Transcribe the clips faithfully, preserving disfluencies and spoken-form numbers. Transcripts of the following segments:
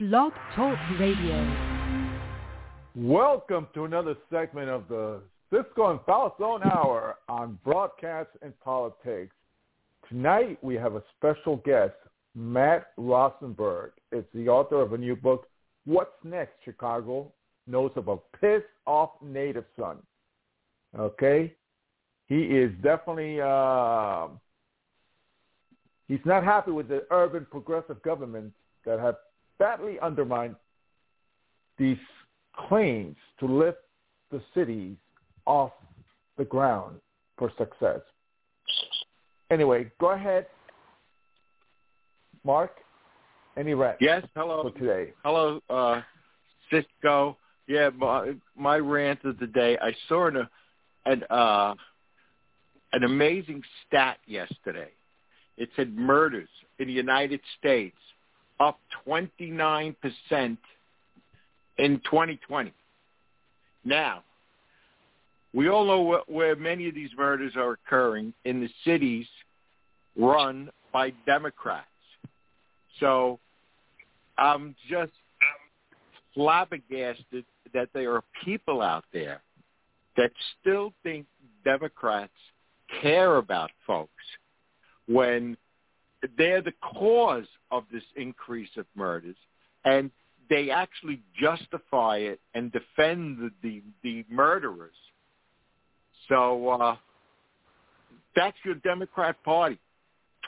Blog Talk Radio. Welcome to another segment of the Cisco and Falzon Hour on Broadcast and Politics. Tonight we have a special guest, Matt Rosenberg. It's the author of a new book, What's Next, Chicago? Notes of a Pissed Off Native Son. Okay? He is definitely, uh, he's not happy with the urban progressive governments that have badly undermined these claims to lift the cities off the ground for success. Anyway, go ahead, Mark. Any rant? Yes. Hello. For today. Hello, uh, Cisco. Yeah, my, my rant of the day. I saw an an, uh, an amazing stat yesterday. It said murders in the United States up twenty-nine percent in twenty twenty. Now, we all know where, where many of these murders are occurring in the cities run by Democrats. So I'm just flabbergasted that there are people out there that still think Democrats care about folks when they're the cause of this increase of murders, and they actually justify it and defend the, the, the murderers. So uh, that's your Democrat Party.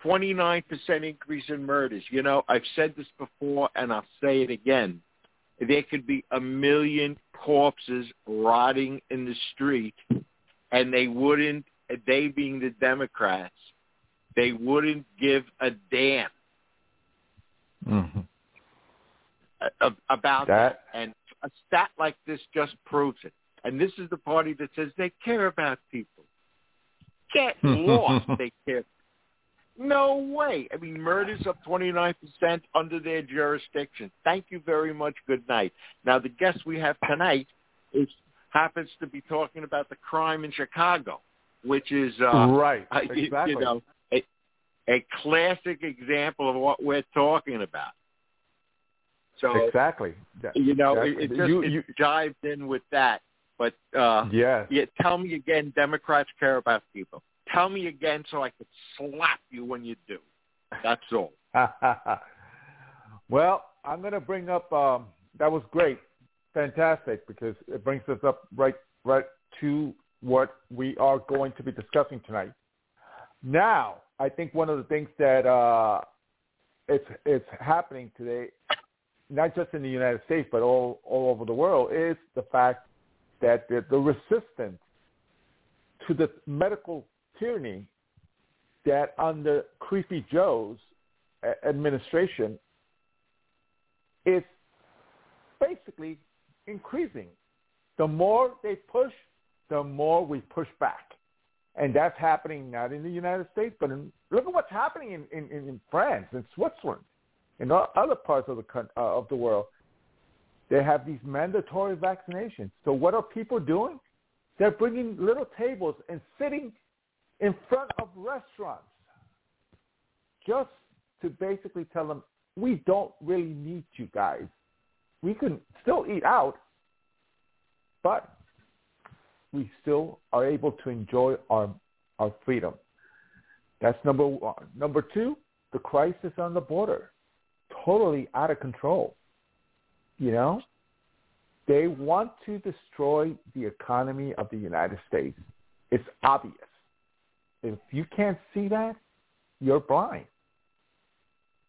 twenty-nine percent increase in murders. You know, I've said this before, and I'll say it again. There could be a million corpses rotting in the street, and they wouldn't, they being the Democrats, they wouldn't give a damn mm-hmm. about that. that. And a stat like this just proves it. And this is the party that says they care about people. Get lost, they care. No way. I mean, murders up twenty-nine percent under their jurisdiction. Thank you very much. Good night. Now, the guest we have tonight is, happens to be talking about the crime in Chicago, which is, uh, right. exactly. you know, a, a classic example of what we're talking about. So Exactly. You know, exactly. It, it just you, you, it jives in with that. But uh, yes. yeah, tell me again, Democrats care about people. Tell me again so I could slap you when you do. That's all. Well, I'm going to bring up um, – that was great, fantastic, because it brings us up right, right to what we are going to be discussing tonight. Now, I think one of the things that uh, it's, it's happening today, not just in the United States but all, all over the world, is the fact that the, the resistance to the medical – tyranny that under Creepy Joe's administration is basically increasing. The more they push, the more we push back. And that's happening not in the United States, but in, look at what's happening in, in, in France, in Switzerland, in other parts of the, uh, of the world. They have these mandatory vaccinations. So what are people doing? They're bringing little tables and sitting in front of restaurants just to basically tell them, we don't really need you guys. We can still eat out, but we still are able to enjoy our our freedom. That's number one. Number two, the crisis on the border, totally out of control. You know, they want to destroy the economy of the United States. It's obvious. If you can't see that, you're blind.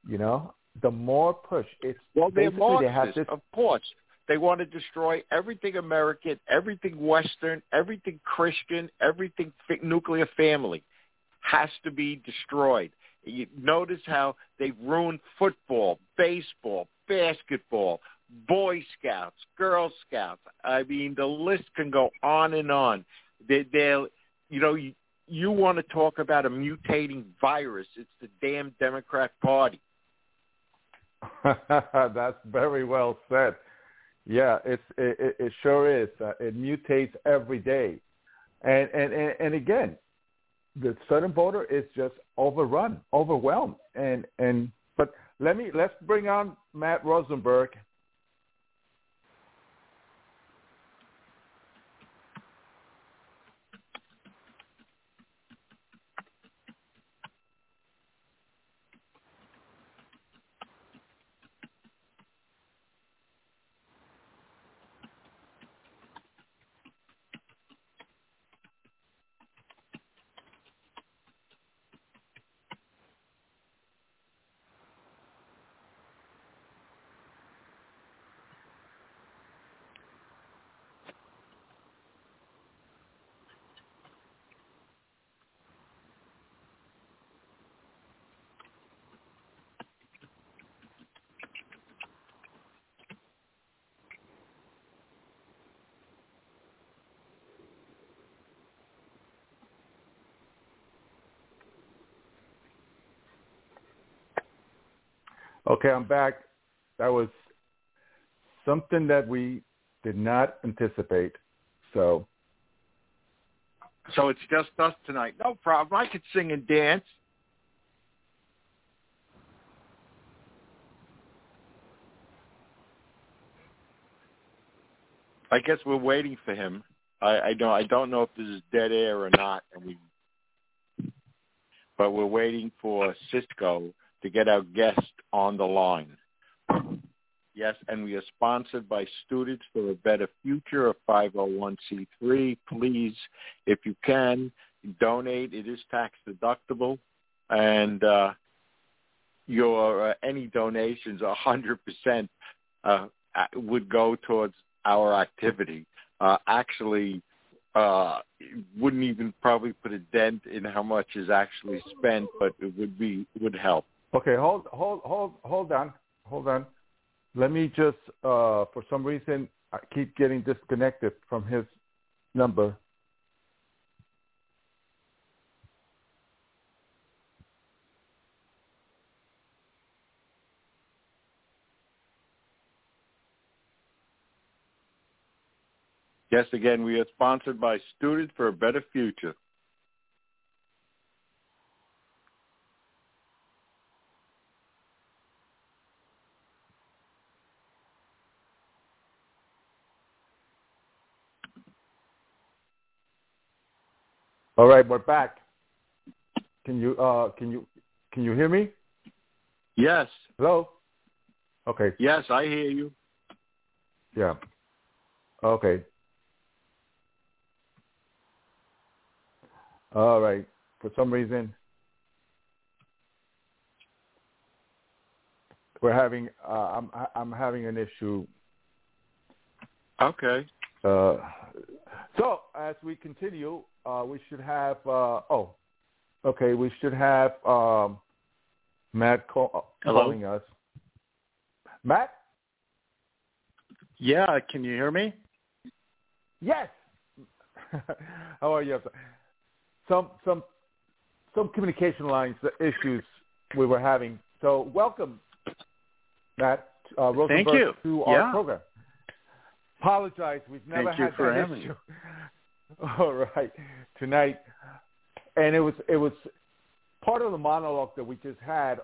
You know, the more push, it's well, they're Marxists, they have this. Of course, they want to destroy everything American, everything Western, everything Christian, everything f- nuclear family has to be destroyed. You notice how they've ruined football, baseball, basketball, Boy Scouts, Girl Scouts. I mean, the list can go on and on. They, they're, you know, you, you want to talk about a mutating virus. It's the damn Democrat Party. That's very well said. Yeah, it's, it, it sure is. Uh, it mutates every day. And, and, and, and again, the Southern voter is just overrun, overwhelmed. And, and but let me let's bring on Matt Rosenberg. Okay, I'm back. That was something that we did not anticipate. So so it's just us tonight. No problem. I could sing and dance. I guess we're waiting for him. I, I don't I don't know if this is dead air or not, and we but we're waiting for Cisco to get our guest on the line. Yes, and we are sponsored by Students for a Better Future, a five oh one c three. Please, if you can, donate. It is tax deductible, and uh, your uh, any donations, one hundred percent uh, would go towards our activity. Uh, actually, uh, wouldn't even probably put a dent in how much is actually spent, but it would be would help. Okay, hold, hold, hold, hold on, hold on. Let me just, uh, for some reason, I keep getting disconnected from his number. Yes, again, we are sponsored by Students for a Better Future. All right, we're back. Can you uh, can you can you hear me? Yes. Hello. Okay. Yes, I hear you. Yeah. Okay. All right. For some reason, we're having uh, I'm I'm having an issue. Okay. Uh, so as we continue. Uh, we should have, uh, oh, okay, we should have um, Matt call, uh, calling us. Matt? Yeah, can you hear me? Yes. How are you? Some some some communication lines, the issues we were having. So welcome, Matt uh, Rosenberg, Thank you. to our yeah. program. Apologize, we've never Thank had you for that having issue. You. All right, tonight, and it was it was part of the monologue that we just had.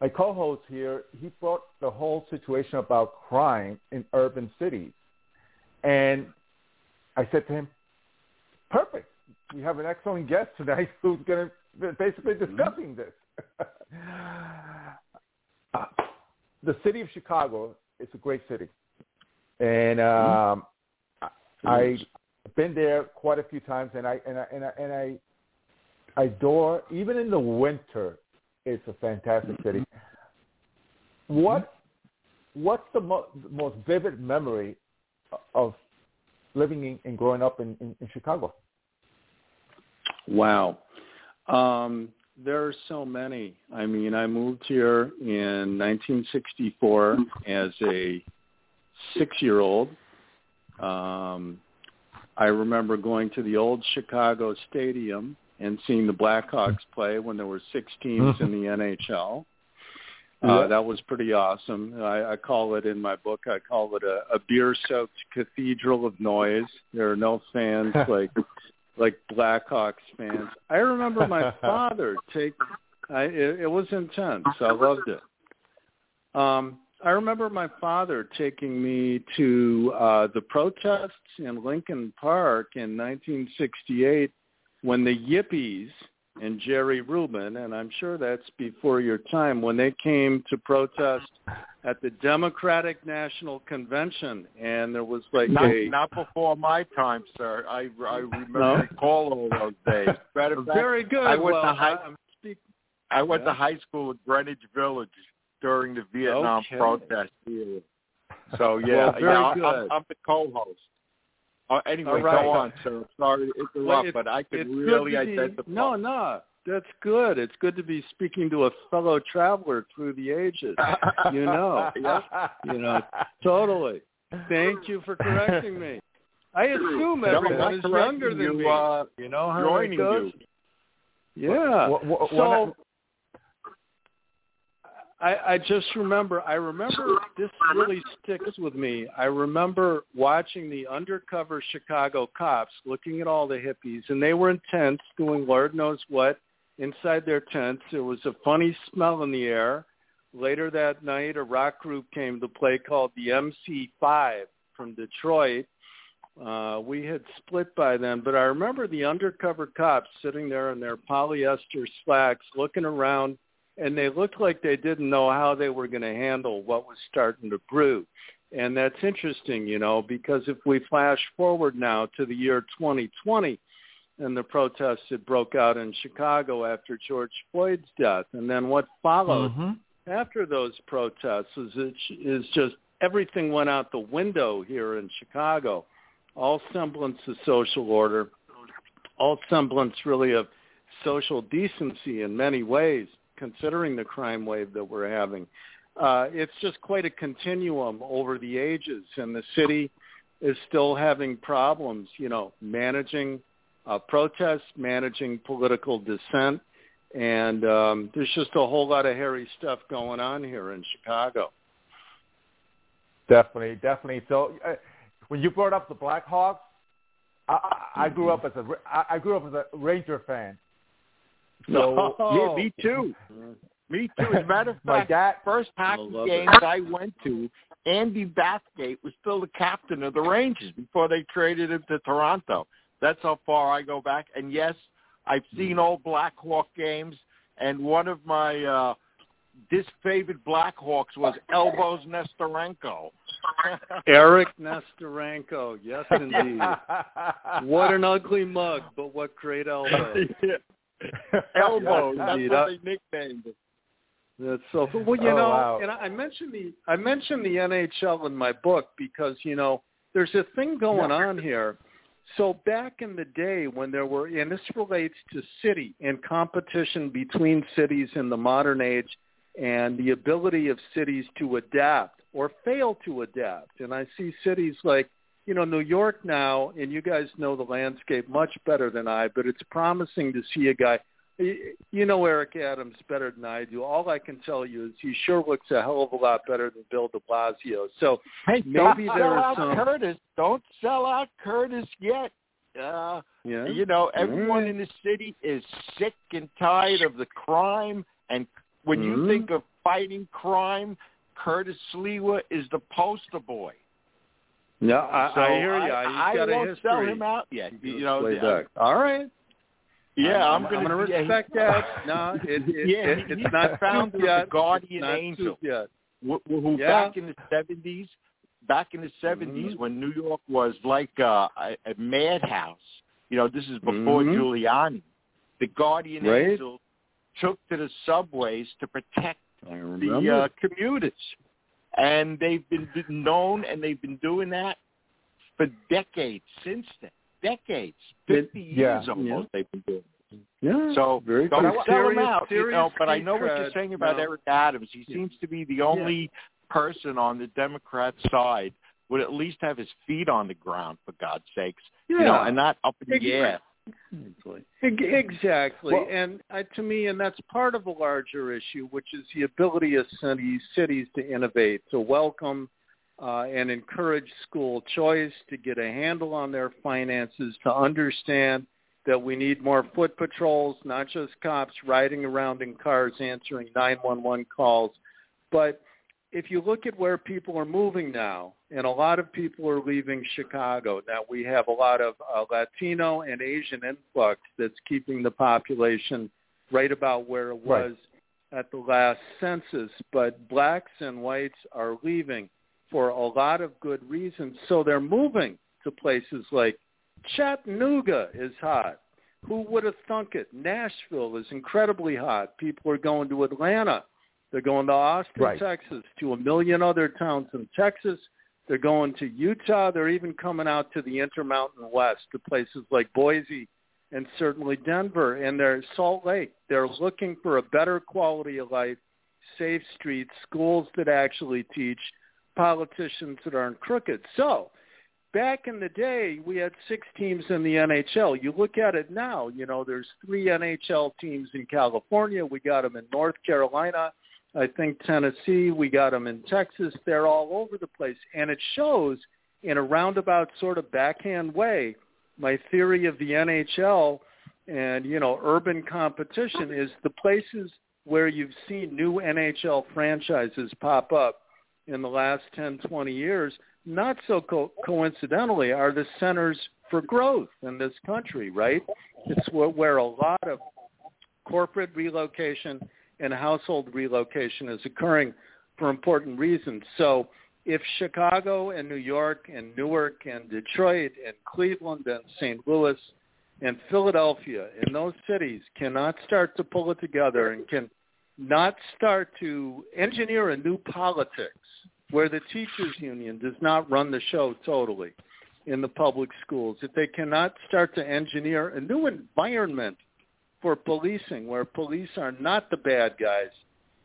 My co-host here, he brought the whole situation about crime in urban cities, and I said to him, "Perfect, we have an excellent guest tonight who's going to basically discussing this." uh, the city of Chicago is a great city, and um, mm-hmm. I. Been there quite a few times, and I and I and I, and I, I adore. Even in the winter, it's a fantastic city. What what's the mo- most vivid memory of living in, and growing up in, in, in Chicago? Wow, um, There are so many. I mean, I moved here in nineteen sixty-four as a six-year-old. Um, I remember going to the old Chicago Stadium and seeing the Blackhawks play when there were six teams in the N H L. Uh, that was pretty awesome. I, I call it in my book, I call it a, a beer-soaked cathedral of noise. There are no fans like... like Blackhawks fans. I remember my father take, I, it, it was intense. I loved it. Um, I remember my father taking me to uh, the protests in Lincoln Park in nineteen sixty-eight when the Yippies and Jerry Rubin, and I'm sure that's before your time, when they came to protest at the Democratic National Convention, and there was like not, a... Not before my time, sir. I, I remember no? all of those days. Better back, very good. I went, well, to, high, speak, I went yeah. to high school at Greenwich Village during the Vietnam okay. protest. Here. So, yeah, well, yeah I'm, I'm, I'm the co-host. Uh, anyway, right. go on, sir. Sorry to interrupt, well, it, but I could really be, identify. No, no. That's good. It's good to be speaking to a fellow traveler through the ages. You know. You know, totally. Thank you for correcting me. I assume everyone is younger than you, me. Uh, you know how it goes. You. Yeah. What, what, what, so I, I just remember, I remember this really sticks with me. I remember watching the undercover Chicago cops looking at all the hippies, and they were in tents doing Lord knows what inside their tents. There was a funny smell in the air. Later that night, a rock group came to play called the M C five from Detroit. Uh, we had split by then, but I remember the undercover cops sitting there in their polyester slacks looking around. And they looked like they didn't know how they were going to handle what was starting to brew. And that's interesting, you know, because if we flash forward now to the year twenty twenty and the protests that broke out in Chicago after George Floyd's death, and then what followed mm-hmm. after those protests is, it, is just everything went out the window here in Chicago. All semblance of social order, all semblance really of social decency in many ways, considering the crime wave that we're having. Uh, it's just quite a continuum over the ages, and the city is still having problems, you know, managing uh, protests, managing political dissent, and um, there's just a whole lot of hairy stuff going on here in Chicago. Definitely, definitely. So uh, when you brought up the Blackhawks, I, I, I grew up as a, I grew up as a Ranger fan. So no. yeah, me too. Me too. As a matter of fact, my dad, first hockey game that I went to, Andy Bathgate was still the captain of the Rangers before they traded him to Toronto. That's how far I go back. And yes, I've seen old Blackhawk games. And one of my uh, disfavored Blackhawks was Elbows Nesterenko. Eric Nesterenko. Yes, indeed. What an ugly mug, but what great elbows. Yeah. Elbow. That's what they nicknamed it. That's so cool. Well, you oh, know, wow. and I mentioned the I mentioned the N H L in my book because, you know, there's a thing going yeah. on here. So back in the day when there were, and this relates to city and competition between cities in the modern age and the ability of cities to adapt or fail to adapt. And I see cities like, you know, New York now, and you guys know the landscape much better than I, but it's promising to see a guy. You know Eric Adams better than I do. All I can tell you is he sure looks a hell of a lot better than Bill de Blasio. So hey, maybe there are some. Curtis. Don't sell out Curtis yet. Uh, yeah. You know, everyone mm. in the city is sick and tired of the crime. And when mm. you think of fighting crime, Curtis Sliwa is the poster boy. No, I, so I hear you. I, He's I got won't a history. Sell him out yet. You know, yeah. All right. Yeah, I'm, I'm, I'm going to respect yeah, that. No, it, it, yeah, it, it's he, not found yet. The Guardian Angels, who, who yeah. back in the seventies, back in the seventies mm-hmm. when New York was like uh, a, a madhouse. You know, this is before mm-hmm. Giuliani. The Guardian right? Angels took to the subways to protect the uh, commuters. And they've been known, and they've been doing that for decades since then. Decades, fifty it, yeah, years almost. Yeah. They've been doing Yeah, so very don't serious, sell him out. You know, but I know what you're saying about no. Eric Adams. He yeah. seems to be the only yeah. person on the Democrat side would at least have his feet on the ground, for God's sakes, yeah. you know, and not up in the air. Exactly. exactly. Well, and uh, to me, and that's part of a larger issue, which is the ability of cities, cities to innovate, to welcome uh, and encourage school choice, to get a handle on their finances, to understand that we need more foot patrols, not just cops riding around in cars answering nine one one calls. But if you look at where people are moving now, and a lot of people are leaving Chicago, now we have a lot of uh, Latino and Asian influx that's keeping the population right about where it was right. at the last census. But blacks and whites are leaving for a lot of good reasons. So they're moving to places like Chattanooga is hot. Who would have thunk it? Nashville is incredibly hot. People are going to Atlanta. They're going to Austin, right. Texas, to a million other towns in Texas. They're going to Utah. They're even coming out to the Intermountain West, to places like Boise and certainly Denver. And they're Salt Lake. They're looking for a better quality of life, safe streets, schools that actually teach, politicians that aren't crooked. So back in the day, we had six teams in the N H L. You look at it now, you know, there's three N H L teams in California. We got them in North Carolina, I think Tennessee. We got them in Texas. They're all over the place. And it shows in a roundabout sort of backhand way, my theory of the N H L and, you know, urban competition is the places where you've seen new N H L franchises pop up in the last ten, twenty years, not so co- coincidentally, are the centers for growth in this country, right? It's where, where a lot of corporate relocation and household relocation is occurring for important reasons. So if Chicago and New York and Newark and Detroit and Cleveland and Saint Louis and Philadelphia and those cities cannot start to pull it together and can not start to engineer a new politics where the teachers union does not run the show totally in the public schools, if they cannot start to engineer a new environment for policing where police are not the bad guys,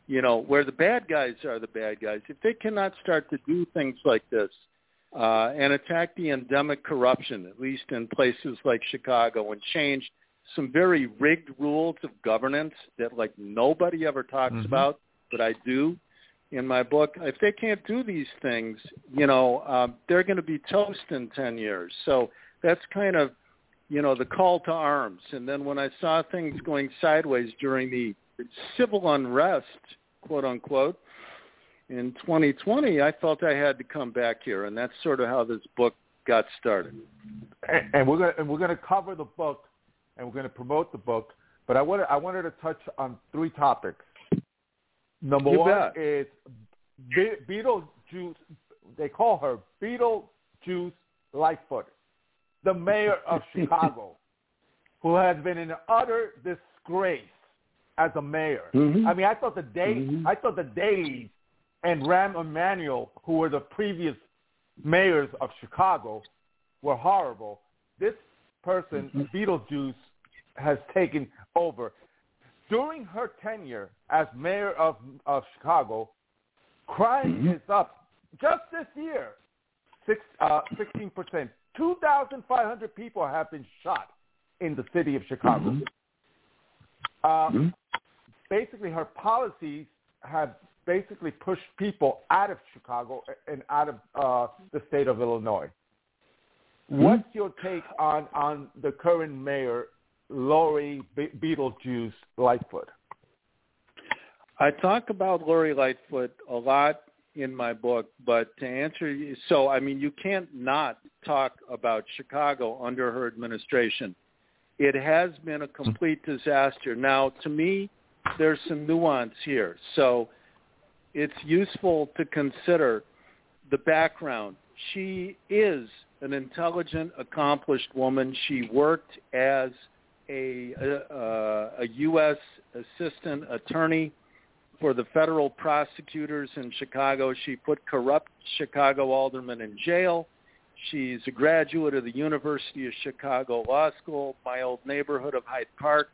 you know, where the bad guys are the bad guys, if they cannot start to do things like this uh, and attack the endemic corruption, at least in places like Chicago, and change some very rigged rules of governance that like nobody ever talks mm-hmm. about, but I do in my book. If they can't do these things, you know, um, they're going to be toast in ten years. So that's kind of, you know, the call to arms. And then when I saw things going sideways during the civil unrest, quote unquote, in twenty twenty, I felt I had to come back here. And that's sort of how this book got started. And, and we're going to, and we're going to cover the book, and we're going to promote the book, but I wanted, I wanted to touch on three topics. Number you one bet. is Be- Beetlejuice, they call her Beetlejuice Lightfoot, the mayor of Chicago, who has been in utter disgrace as a mayor. Mm-hmm. I mean, I thought the day, mm-hmm. I thought the Dalys and Rahm Emanuel, who were the previous mayors of Chicago, were horrible. This person, mm-hmm. Beetlejuice, has taken over. During her tenure as mayor of, of Chicago, crime mm-hmm. is up just this year, six, uh, sixteen percent. two thousand five hundred people have been shot in the city of Chicago. Mm-hmm. Uh, mm-hmm. Basically, her policies have basically pushed people out of Chicago and out of uh, the state of Illinois. Mm-hmm. What's your take on, on the current mayor, Lori Be- Beetlejuice Lightfoot? I talk about Lori Lightfoot a lot in my book, but to answer you, so, I mean, you can't not talk about Chicago under her administration. It has been a complete disaster. Now, to me, there's some nuance here. So it's useful to consider the background. She is an intelligent, accomplished woman. She worked as A, uh, a U S assistant attorney for the federal prosecutors in Chicago. She put corrupt Chicago aldermen in jail. She's a graduate of the University of Chicago Law School, my old neighborhood of Hyde Park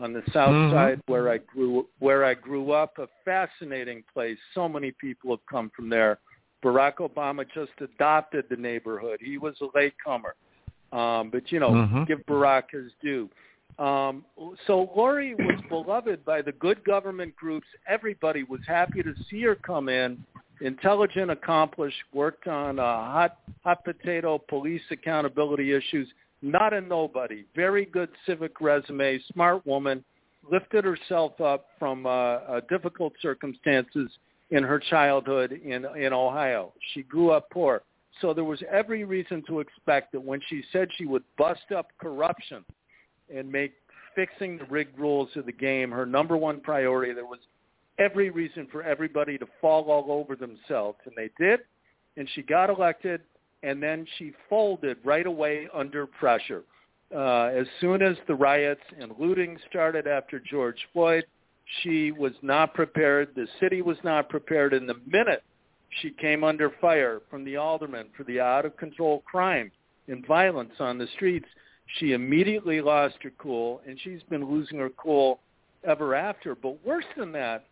on the south mm-hmm. side where I grew where I grew up, a fascinating place. So many people have come from there. Barack Obama just adopted the neighborhood. He was a latecomer. Um, but, you know, mm-hmm. give Barack his due. Um, so Lori was beloved by the good government groups. Everybody was happy to see her come in. Intelligent, accomplished, worked on uh, hot hot potato police accountability issues. Not a nobody. Very good civic resume, smart woman, lifted herself up from uh, uh, difficult circumstances in her childhood in, in Ohio. She grew up poor. So there was every reason to expect that when she said she would bust up corruption and make fixing the rigged rules of the game her number one priority, there was every reason for everybody to fall all over themselves. And they did, and she got elected, and then she folded right away under pressure. Uh, as soon as the riots and looting started after George Floyd, she was not prepared. The city was not prepared. And the minute she came under fire from the aldermen for the out-of-control crime and violence on the streets, she immediately lost her cool, and she's been losing her cool ever after. But worse than that,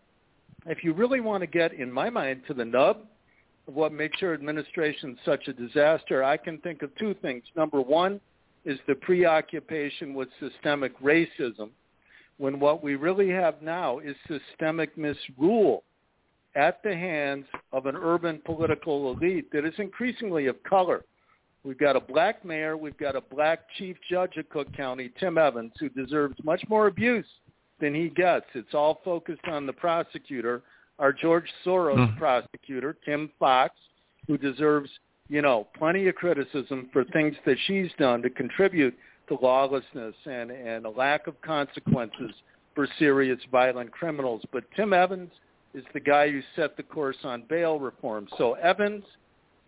if you really want to get, in my mind, to the nub of what makes your administration such a disaster, I can think of two things. Number one is the preoccupation with systemic racism, when what we really have now is systemic misrule at the hands of an urban political elite that is increasingly of color. We've got a black mayor. We've got a black chief judge of Cook County, Tim Evans, who deserves much more abuse than he gets. It's all focused on the prosecutor, our George Soros mm. prosecutor, Kim Fox, who deserves, you know, plenty of criticism for things that she's done to contribute to lawlessness and, and a lack of consequences for serious violent criminals. But Tim Evans is the guy who set the course on bail reform. So Evans,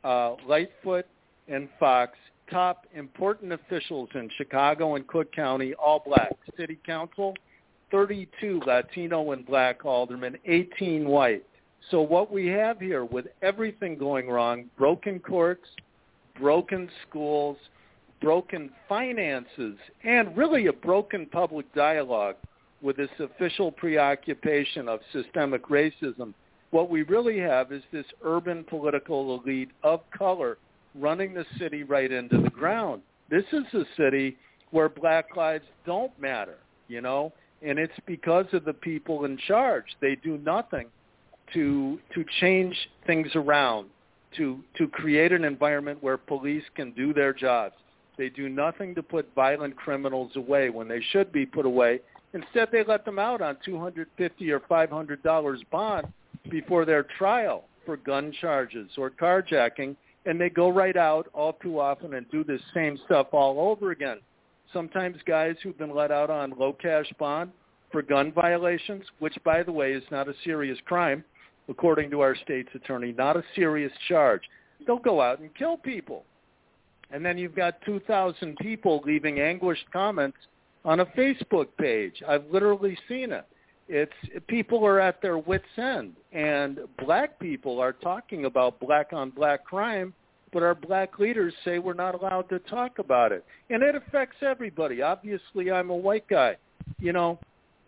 uh, Lightfoot, and Fox, top important officials in Chicago and Cook County, all black. City Council, thirty-two Latino and black aldermen, eighteen white. So what we have here, with everything going wrong, broken courts, broken schools, broken finances, and really a broken public dialogue with this official preoccupation of systemic racism, what we really have is this urban political elite of color running the city right into the ground. This is a city where black lives don't matter, you know, and it's because of the people in charge. They do nothing to to change things around, to to create an environment where police can do their jobs. They do nothing to put violent criminals away when they should be put away. Instead, they let them out on two hundred fifty dollars or five hundred dollars bond before their trial for gun charges or carjacking, and they go right out all too often and do this same stuff all over again. Sometimes guys who've been let out on low cash bond for gun violations, which, by the way, is not a serious crime, according to our state's attorney, not a serious charge. They'll go out and kill people. And then you've got two thousand people leaving anguished comments on a Facebook page. I've literally seen it. It's people are at their wits' end, and black people are talking about black-on-black crime, but our black leaders say we're not allowed to talk about it. And it affects everybody. Obviously, I'm a white guy. You know,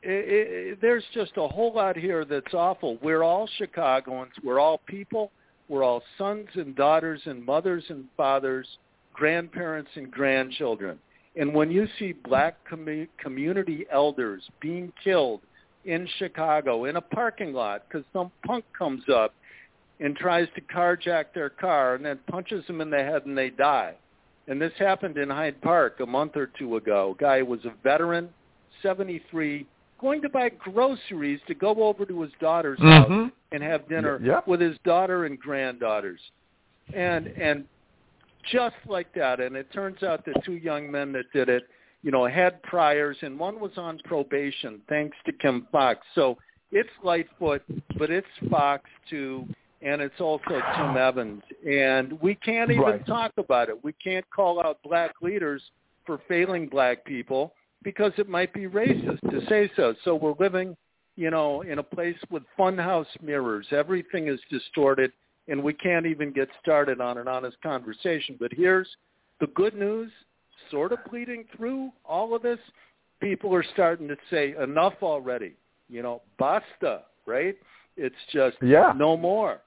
it, it, there's just a whole lot here that's awful. We're all Chicagoans. We're all people. We're all sons and daughters and mothers and fathers, grandparents and grandchildren. And when you see black com- community elders being killed in Chicago in a parking lot because some punk comes up and tries to carjack their car and then punches them in the head and they die. And this happened in Hyde Park a month or two ago. A guy was a veteran, seventy-three, going to buy groceries to go over to his daughter's mm-hmm. house and have dinner yep. with his daughter and granddaughters. And and just like that. And it turns out the two young men that did it, you know, had priors, and one was on probation, thanks to Kim Fox. So it's Lightfoot, but it's Fox, too, and it's also Tim Evans. And we can't even right. talk about it. We can't call out black leaders for failing black people because it might be racist to say so. So we're living, you know, in a place with funhouse mirrors. Everything is distorted. and we can't even get started on an honest conversation. But here's the good news, sort of bleeding through all of this. People are starting to say enough already, you know, basta, right? It's just yeah. no more.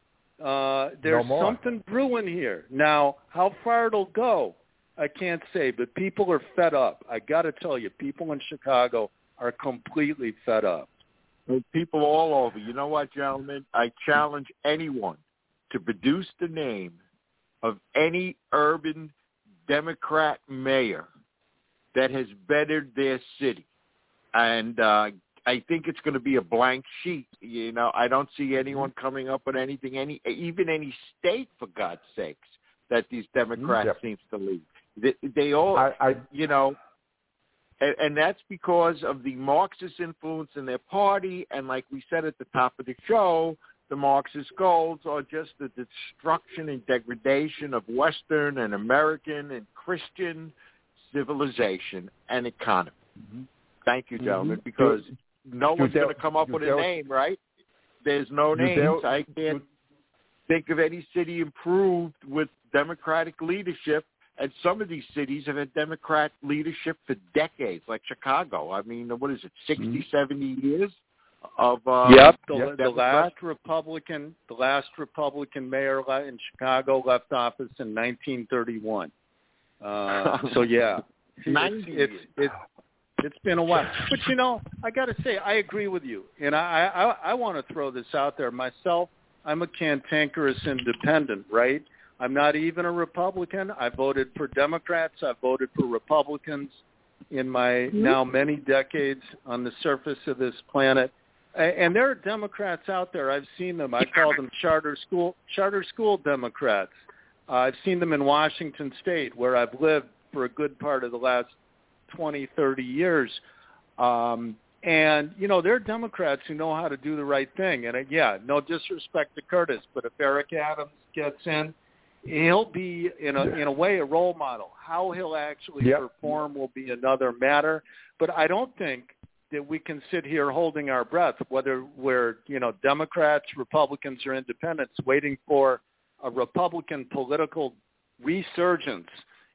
Uh, there's no more. Something brewing here. Now, how far it'll go, I can't say, but people are fed up. I got to tell you, people in Chicago are completely fed up. People all over. You know what, gentlemen? I challenge anyone to produce the name of any urban Democrat mayor that has bettered their city. And uh, I think it's going to be a blank sheet. You know, I don't see anyone coming up with anything, any even any state, for God's sakes, that these Democrats yep. seems to lead. They, they all, I, I, you know, and, and that's because of the Marxist influence in their party. And like we said at the top of the show, the Marxist goals are just the destruction and degradation of Western and American and Christian civilization and economy. Mm-hmm. Thank you, gentlemen, mm-hmm. because do, no one's going to come up with a name, right? There's no names. Dealt, I can't think of any city improved with Democratic leadership, and some of these cities have had Democrat leadership for decades, like Chicago. I mean, what is it, sixty, mm-hmm. seventy years? Of, uh, yep, the, yep. the last Republican, the last Republican mayor in Chicago left office in nineteen thirty-one. Uh, so yeah, it's, it's it's it's been a while. But you know, I got to say, I agree with you, and I I, I want to throw this out there myself. I'm a cantankerous independent, right? I'm not even a Republican. I voted for Democrats. I voted for Republicans in my now many decades on the surface of this planet. And there are Democrats out there. I've seen them. I call them charter school charter school Democrats. Uh, I've seen them in Washington State, where I've lived for a good part of the last twenty, thirty years. Um, and, you know, there are Democrats who know how to do the right thing. And, uh, yeah, no disrespect to Curtis, but if Eric Adams gets in, he'll be, in a, in a way, a role model. How he'll actually yep. perform will be another matter. But I don't think that we can sit here holding our breath, whether we're, you know, Democrats, Republicans, or independents, waiting for a Republican political resurgence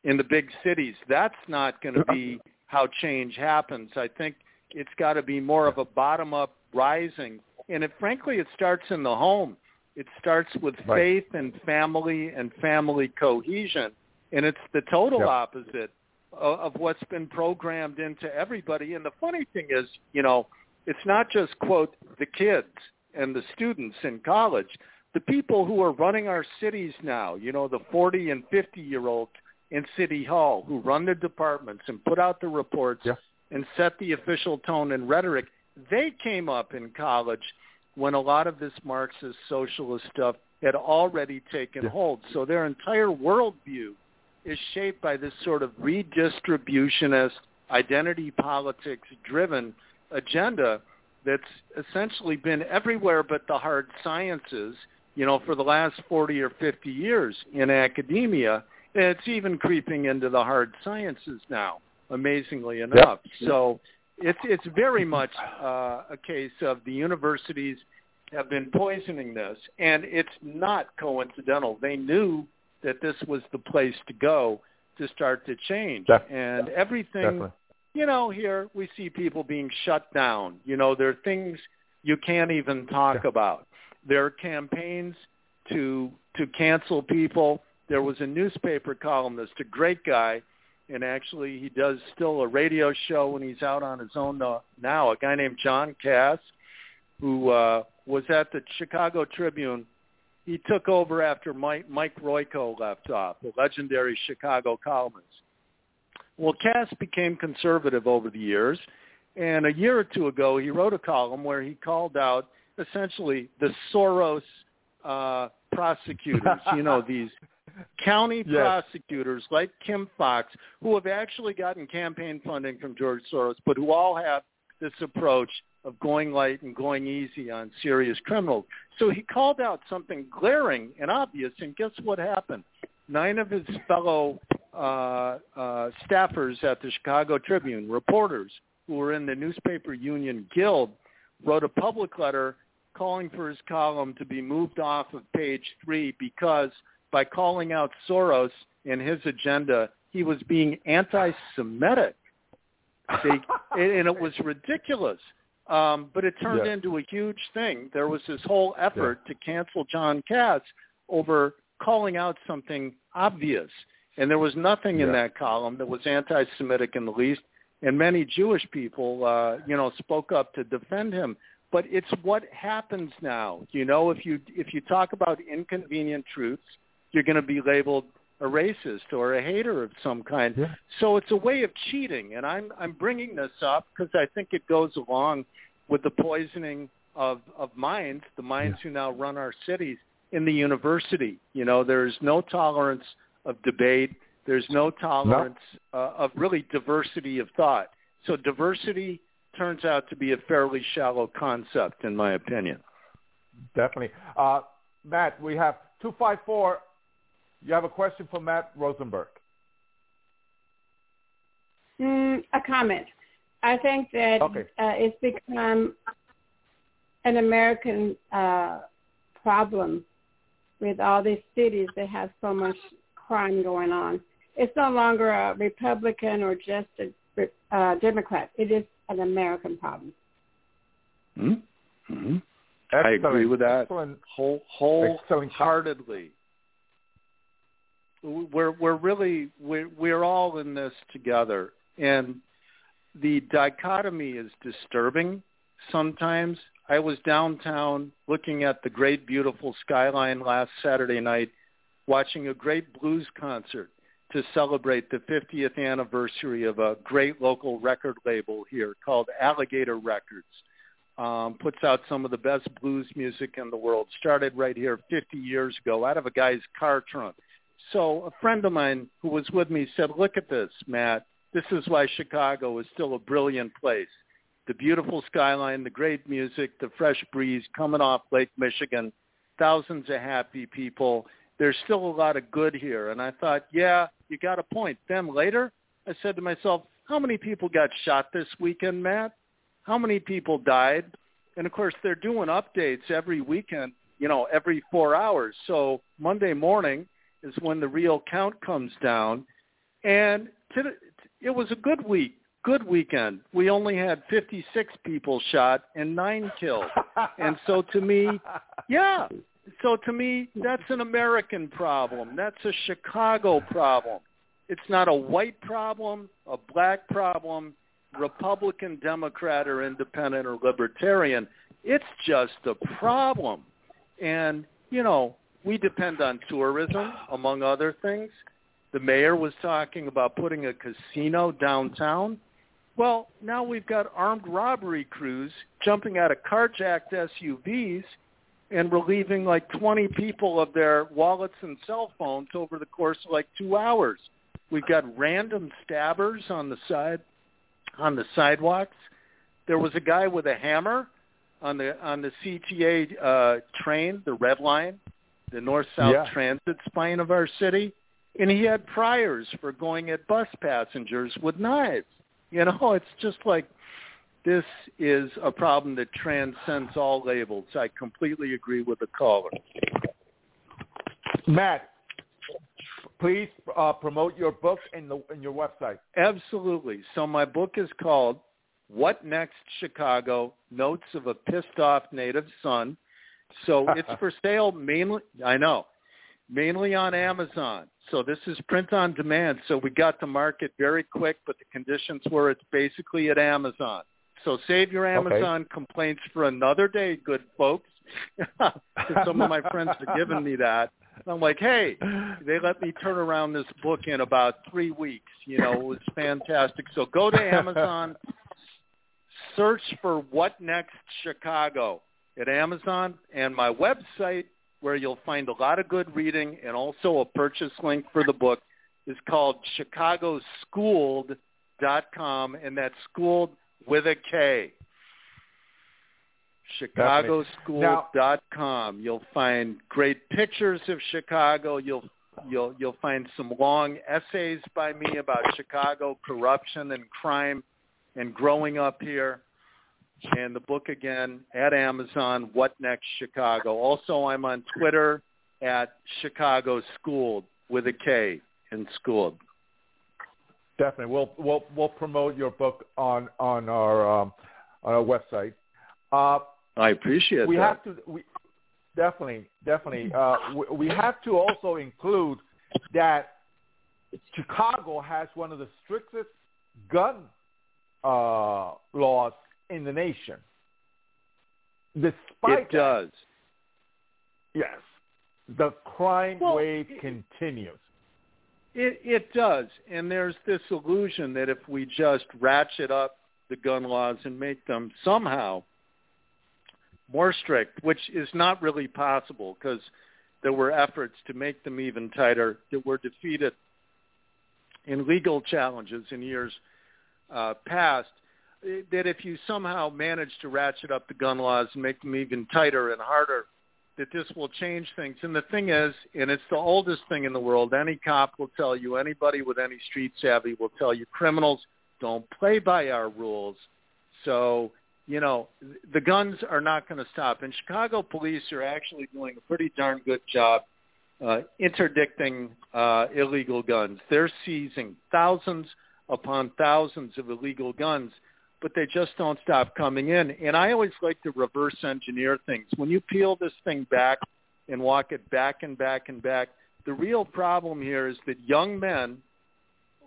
in the big cities. That's not going to be how change happens. I think it's got to be more of a bottom-up rising. And it, frankly, it starts in the home. It starts with right. faith and family and family cohesion. And it's the total yep. opposite of, of what's been programmed into everybody. And the funny thing is, you know, it's not just, quote, the kids and the students in college. The people who are running our cities now, you know, the forty and fifty-year-olds in City Hall who run the departments and put out the reports yeah. and set the official tone and rhetoric, they came up in college when a lot of this Marxist socialist stuff had already taken yeah. hold. So their entire worldview is shaped by this sort of redistributionist, identity politics-driven agenda that's essentially been everywhere but the hard sciences, you know, for the last forty or fifty years in academia. And it's even creeping into the hard sciences now, amazingly enough. Yep. So it's it's very much uh, a case of the universities have been poisoning this, and it's not coincidental. They knew that this was the place to go to start to change. Def- and everything, definitely. You know, here we see people being shut down. You know, there are things you can't even talk yeah. about. There are campaigns to to cancel people. There was a newspaper columnist, a great guy, and actually he does still a radio show when he's out on his own now, a guy named John Kass, who uh, was at the Chicago Tribune. He took over after Mike, Mike Royko left off, the legendary Chicago columnist. Well, Kass became conservative over the years, and a year or two ago he wrote a column where he called out essentially the Soros uh, prosecutors, you know, these county yes. prosecutors like Kim Fox, who have actually gotten campaign funding from George Soros, but who all have this approach of going light and going easy on serious criminals. So he called out something glaring and obvious, and guess what happened? Nine of his fellow uh, uh, staffers at the Chicago Tribune, reporters who were in the Newspaper Union Guild, wrote a public letter calling for his column to be moved off of page three because by calling out Soros and his agenda, he was being anti-Semitic. They, and it was ridiculous. Um, but it turned yeah. into a huge thing. There was this whole effort yeah. to cancel John Kass over calling out something obvious. And there was nothing yeah. in that column that was anti-Semitic in the least. And many Jewish people, uh, you know, spoke up to defend him. But it's what happens now. You know, if you if you talk about inconvenient truths, you're going to be labeled a racist or a hater of some kind. Yeah. So it's a way of cheating. And I'm I'm bringing this up because I think it goes along with the poisoning of, of minds, the minds yeah. who now run our cities in the university. You know, there is no tolerance of debate. There's no tolerance no. Uh, of really diversity of thought. So diversity turns out to be a fairly shallow concept, in my opinion. Definitely. Uh, Matt, we have two five four. You have a question for Matt Rosenberg. Mm, a comment. I think that okay. uh, it's become an American uh, problem with all these cities that have so much crime going on. It's no longer a Republican or just a uh, Democrat. It is an American problem. Mm-hmm. Mm-hmm. I agree with that whole, wholeheartedly. We're we're really we're we're all in this together, and the dichotomy is disturbing. Sometimes I was downtown looking at the great beautiful skyline last Saturday night, watching a great blues concert to celebrate the fiftieth anniversary of a great local record label here called Alligator Records. Um, puts out some of the best blues music in the world. Started right here fifty years ago out of a guy's car trunk. So a friend of mine who was with me said, look at this, Matt. This is why Chicago is still a brilliant place. The beautiful skyline, the great music, the fresh breeze coming off Lake Michigan, thousands of happy people. There's still a lot of good here. And I thought, yeah, you got a point. Then later, I said to myself, how many people got shot this weekend, Matt? How many people died? And, of course, they're doing updates every weekend, you know, every four hours. So Monday morning is when the real count comes down. And to the, it was a good week, good weekend. We only had fifty-six people shot and nine killed. And so to me, yeah. So to me, that's an American problem. That's a Chicago problem. It's not a white problem, a black problem, Republican, Democrat, or independent or libertarian. It's just a problem. And, you know, we depend on tourism, among other things. The mayor was talking about putting a casino downtown. Well, now we've got armed robbery crews jumping out of carjacked S U Vs and relieving like twenty people of their wallets and cell phones over the course of like two hours. We've got random stabbers on the side, on the sidewalks. There was a guy with a hammer on the on the C T A uh, train, the Red Line, the north-south yeah. transit spine of our city, and he had priors for going at bus passengers with knives. You know, it's just like, this is a problem that transcends all labels. I completely agree with the caller. Matt, please uh, promote your book and, the, and your website. Absolutely. So my book is called What Next, Chicago? Notes of a Pissed Off Native Son. So it's for sale mainly, I know, mainly on Amazon. So this is print on demand. So we got to market very quick, but the conditions were it's basically at Amazon. So save your Amazon okay. complaints for another day, good folks. Some of my friends have given me that. I'm like, hey, they let me turn around this book in about three weeks. You know, it was fantastic. So go to Amazon, search for What Next Chicago at Amazon and my website, where you'll find a lot of good reading and also a purchase link for the book, is called chicago schooled dot com, and that's schooled with a K. chicago schooled dot com. You'll find great pictures of Chicago. You'll you'll you'll find some long essays by me about Chicago corruption and crime and growing up here. and the book again at Amazon, What Next Chicago. Also, I'm on Twitter at Chicago Schooled with a K in Schooled. Definitely, we'll we'll we'll promote your book on on our um, on our website. Uh, I appreciate we that. We have to we definitely definitely uh, we, we have to also include that Chicago has one of the strictest gun uh, laws in the nation. Despite it does. That, yes, the crime well, wave it, continues. It, it does, and there's this illusion that if we just ratchet up the gun laws and make them somehow more strict, which is not really possible because there were efforts to make them even tighter that were defeated in legal challenges in years uh, past, that if you somehow manage to ratchet up the gun laws and make them even tighter and harder, that this will change things. And the thing is, and it's the oldest thing in the world, any cop will tell you, anybody with any street savvy will tell you, criminals don't play by our rules. So, you know, the guns are not going to stop. And Chicago police are actually doing a pretty darn good job uh, interdicting uh, illegal guns. They're seizing thousands upon thousands of illegal guns, but they just don't stop coming in. And I always like to reverse engineer things. When you peel this thing back and walk it back and back and back, the real problem here is that young men,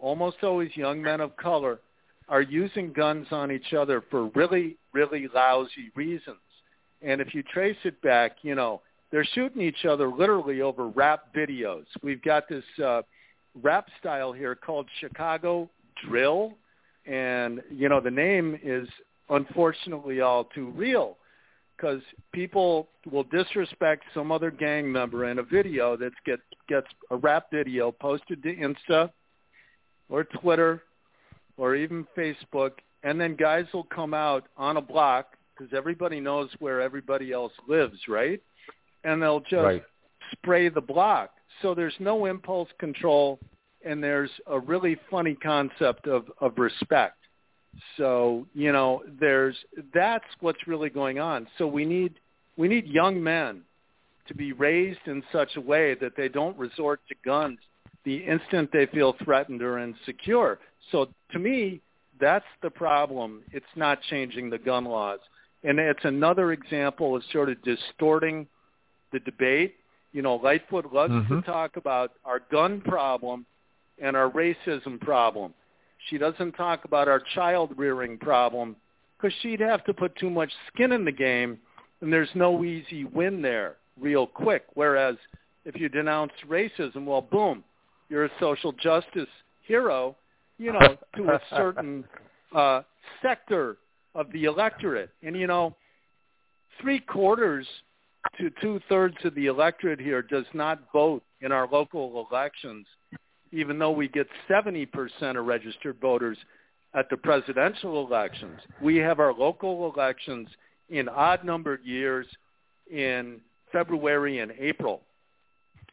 almost always young men of color, are using guns on each other for really, really lousy reasons. And if you trace it back, you know, they're shooting each other literally over rap videos. We've got this uh, rap style here called Chicago Drill. And, you know, the name is unfortunately all too real because people will disrespect some other gang member in a video that gets, gets a rap video posted to Insta or Twitter or even Facebook. And then guys will come out on a block because everybody knows where everybody else lives, right? And they'll just right. spray the block. So there's no impulse control. And there's a really funny concept of, of respect. So, you know, there's that's what's really going on. So we need we need young men to be raised in such a way that they don't resort to guns the instant they feel threatened or insecure. So to me, that's the problem. It's not changing the gun laws. And it's another example of sort of distorting the debate. You know, Lightfoot loves mm-hmm. to talk about our gun problem and our racism problem. She doesn't talk about our child-rearing problem because she'd have to put too much skin in the game, and there's no easy win there real quick. Whereas if you denounce racism, well, boom, you're a social justice hero, you know, to a certain uh, sector of the electorate. And, you know, three-quarters to two-thirds of the electorate here does not vote in our local elections, even though we get seventy percent of registered voters at the presidential elections. We have our local elections in odd-numbered years in February and April.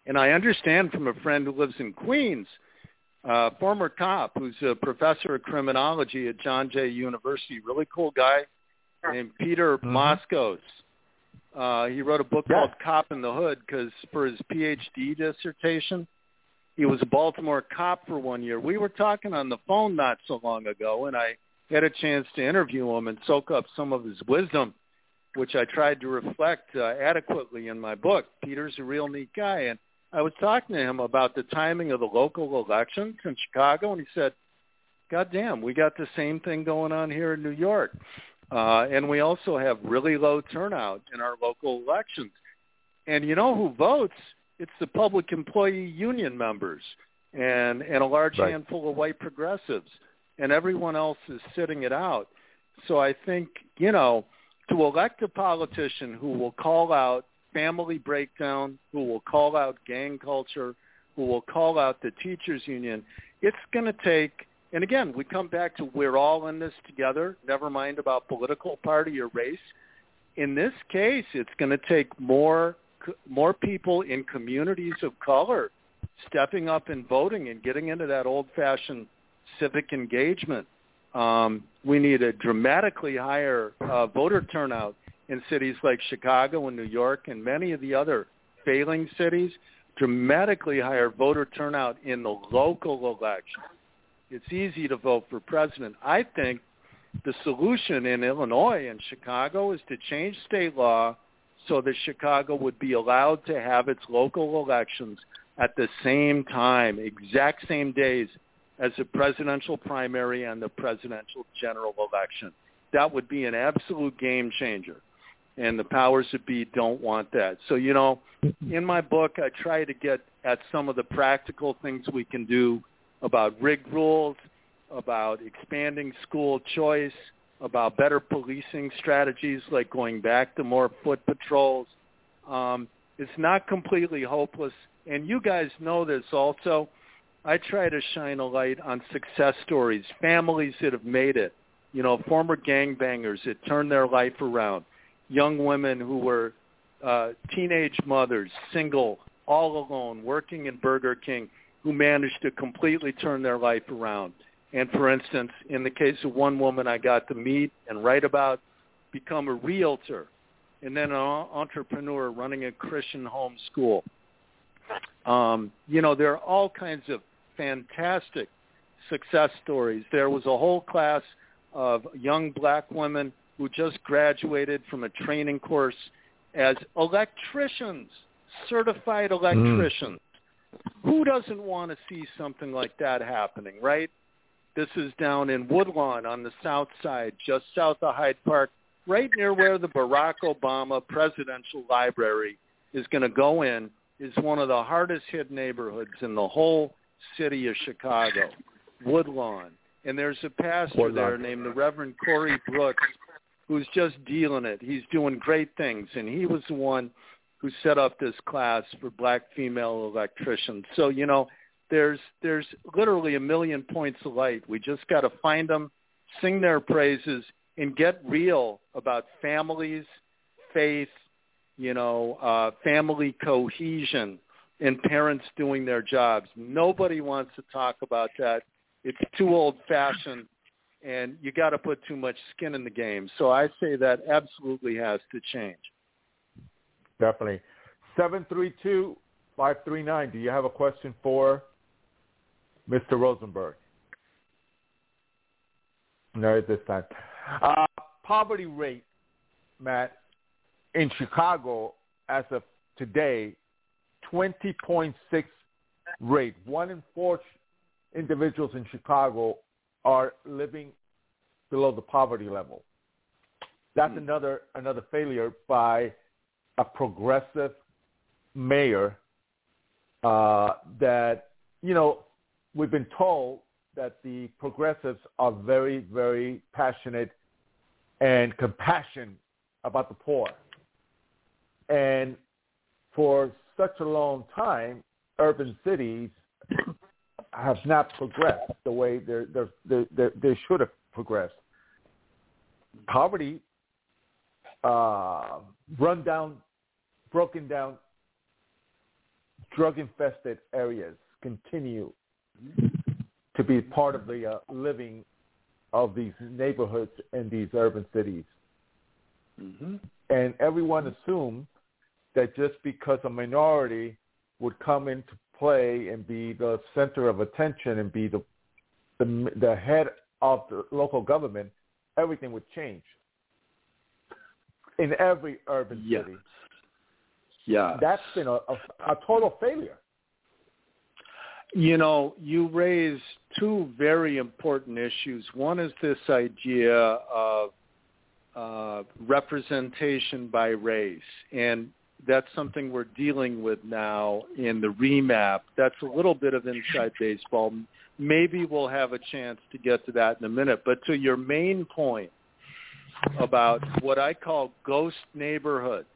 And I understand from a friend who lives in Queens, a former cop who's a professor of criminology at John Jay University, really cool guy named Peter mm-hmm. Moskos. Uh, he wrote a book yeah. called Cop in the Hood because for his P H D dissertation, he was a Baltimore cop for one year. We were talking on the phone not so long ago, and I had a chance to interview him and soak up some of his wisdom, which I tried to reflect uh, adequately in my book. Peter's a real neat guy. And I was talking to him about the timing of the local elections in Chicago, and he said, God damn, we got the same thing going on here in New York. Uh, and we also have really low turnout in our local elections. And you know who votes? It's the public employee union members and, and a large right. handful of white progressives, and everyone else is sitting it out. So I think, you know, to elect a politician who will call out family breakdown, who will call out gang culture, who will call out the teachers union, it's going to take, and again, we come back to we're all in this together, never mind about political party or race. In this case, it's going to take more more people in communities of color stepping up and voting and getting into that old-fashioned civic engagement Um, we need a dramatically higher uh, voter turnout in cities like Chicago and New York and many of the other failing cities, dramatically higher voter turnout in the local election. It's easy to vote for president. I think the solution in Illinois and Chicago is to change state law so that Chicago would be allowed to have its local elections at the same time, exact same days as the presidential primary and the presidential general election. That would be an absolute game changer, and the powers that be don't want that. So, you know, in my book, I try to get at some of the practical things we can do about rig rules, about expanding school choice, about better policing strategies like going back to more foot patrols. Um, it's not completely hopeless. And you guys know this also. I try to shine a light on success stories, families that have made it, you know, former gangbangers that turned their life around, young women who were uh, teenage mothers, single, all alone, working in Burger King, who managed to completely turn their life around. And, for instance, in the case of one woman I got to meet and write about, become a realtor, and then an entrepreneur running a Christian home school. Um, you know, there are all kinds of fantastic success stories. There was a whole class of young black women who just graduated from a training course as electricians, certified electricians. Mm. Who doesn't want to see something like that happening, right? This is down in Woodlawn on the south side, just south of Hyde Park, right near where the Barack Obama Presidential Library is going to go in. Is one of the hardest-hit neighborhoods in the whole city of Chicago, Woodlawn. And there's a pastor Woodlawn. there named the Reverend Corey Brooks who's just dealing it. He's doing great things, and he was the one who set up this class for black female electricians. So, you know, There's there's literally a million points of light. We just got to find them, sing their praises, and get real about families, faith, you know, uh, family cohesion, and parents doing their jobs. Nobody wants to talk about that. It's too old-fashioned, and you got to put too much skin in the game. So I say that absolutely has to change. Definitely. seven three two, five three nine, do you have a question for Mister Rosenberg? No, at this time. Uh, poverty rate, Matt, in Chicago as of today, twenty point six rate. One in four individuals in Chicago are living below the poverty level. That's hmm. another another failure by a progressive mayor uh, that, you know, we've been told that the progressives are very, very passionate and compassionate about the poor. And for such a long time, urban cities have not progressed the way they're, they're, they're, they're, they should have progressed. Poverty, uh, run down, broken down, drug-infested areas continue to be part of the uh, living of these neighborhoods and these urban cities. Mm-hmm. And everyone assumed that just because a minority would come into play and be the center of attention and be the the, the head of the local government, everything would change in every urban yeah. city. Yeah, that's been a, a, a total failure. You know, you raise two very important issues. One is this idea of uh, representation by race, and that's something we're dealing with now in the remap. That's a little bit of inside baseball. Maybe we'll have a chance to get to that in a minute. But to your main point about what I call ghost neighborhoods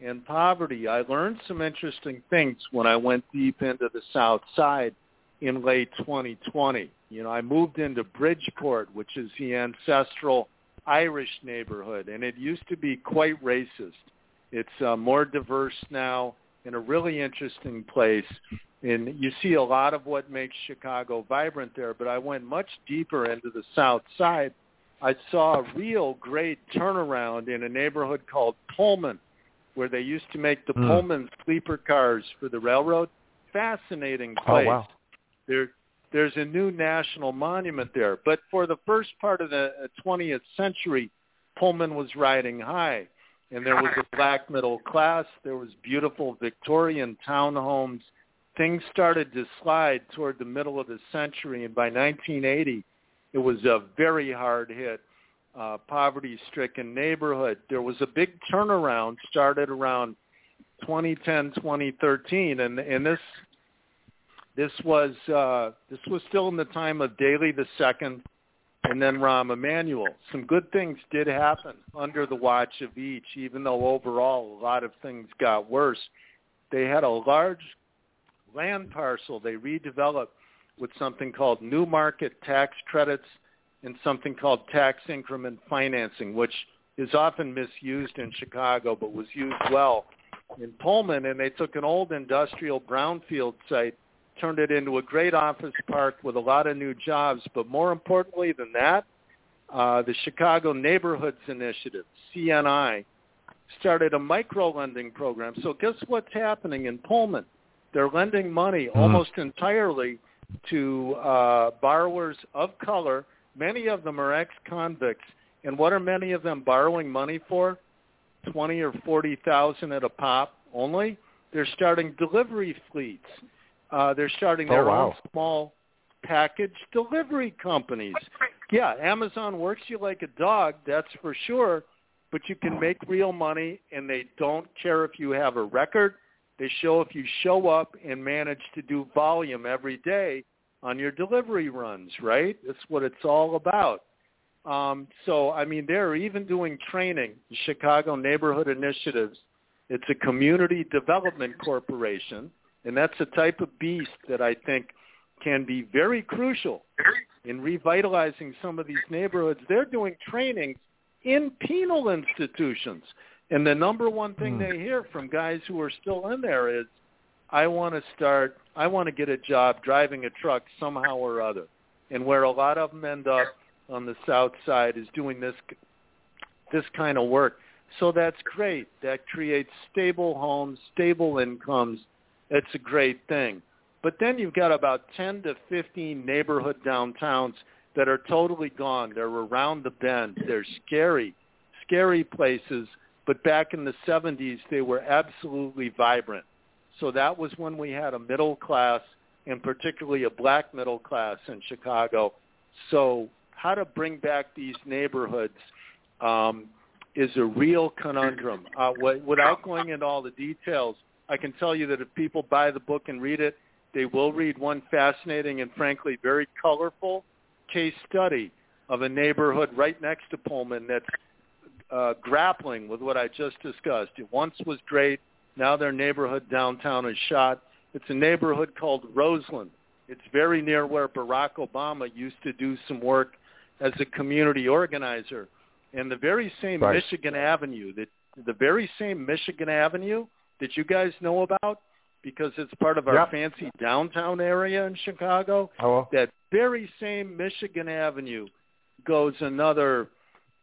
and poverty, I learned some interesting things when I went deep into the South Side in late twenty twenty. You know, I moved into Bridgeport, which is the ancestral Irish neighborhood, and it used to be quite racist. It's uh, more diverse now. in a really interesting place. And you see a lot of what makes Chicago vibrant there. But I went much deeper into the South Side. I saw a real great turnaround in a neighborhood called Pullman, where they used to make the mm. Pullman sleeper cars for the railroad. Fascinating place. Oh, wow. There, there's a new national monument there. But for the first part of the twentieth century, Pullman was riding high, and there was a black middle class. There was beautiful Victorian townhomes. Things started to slide toward the middle of the century, and by nineteen eighty, it was a very hard-hit, uh, poverty-stricken neighborhood. There was a big turnaround started around twenty ten, twenty thirteen, and and this this was uh, this was still in the time of Daley the Second, and then Rahm Emanuel. Some good things did happen under the watch of each, even though overall a lot of things got worse. They had a large land parcel they redeveloped with something called new market tax credits and something called tax increment financing, which is often misused in Chicago but was used well in Pullman. And they took an old industrial brownfield site, turned it into a great office park with a lot of new jobs. But more importantly than that, uh, the Chicago Neighborhoods Initiative, C N I, started a micro-lending program. So guess what's happening in Pullman? They're lending money almost mm. entirely to uh, borrowers of color. Many of them are ex-convicts. And what are many of them borrowing money for? Twenty or forty thousand at a pop only. They're starting delivery fleets. Uh, they're starting their oh, wow. own small package delivery companies. Yeah, Amazon works you like a dog, that's for sure. But you can make real money, and they don't care if you have a record. They show if you show up and manage to do volume every day on your delivery runs, right? That's what it's all about. Um, so, I mean, they're even doing training, the Chicago Neighborhood Initiatives. It's a community development corporation, and that's a type of beast that I think can be very crucial in revitalizing some of these neighborhoods. They're doing trainings in penal institutions. And the number one thing they hear from guys who are still in there is, I want to start, I want to get a job driving a truck somehow or other. And where a lot of them end up on the South Side is doing this this kind of work. So that's great. That creates stable homes, stable incomes. It's a great thing. But then you've got about ten to fifteen neighborhood downtowns that are totally gone. They're around the bend. They're scary, scary places. But back in the seventies, they were absolutely vibrant. So that was when we had a middle class, and particularly a black middle class in Chicago. So how to bring back these neighborhoods um, is a real conundrum. Uh, without going into all the details, I can tell you that if people buy the book and read it, they will read one fascinating and frankly very colorful case study of a neighborhood right next to Pullman that's Uh, grappling with what I just discussed. It once was great. Now their neighborhood downtown is shot. It's a neighborhood called Roseland. It's very near where Barack Obama used to do some work as a community organizer. And the very same right. Michigan Avenue, that the very same Michigan Avenue that you guys know about because it's part of our yep. fancy downtown area in Chicago, oh, well. that very same Michigan Avenue goes another,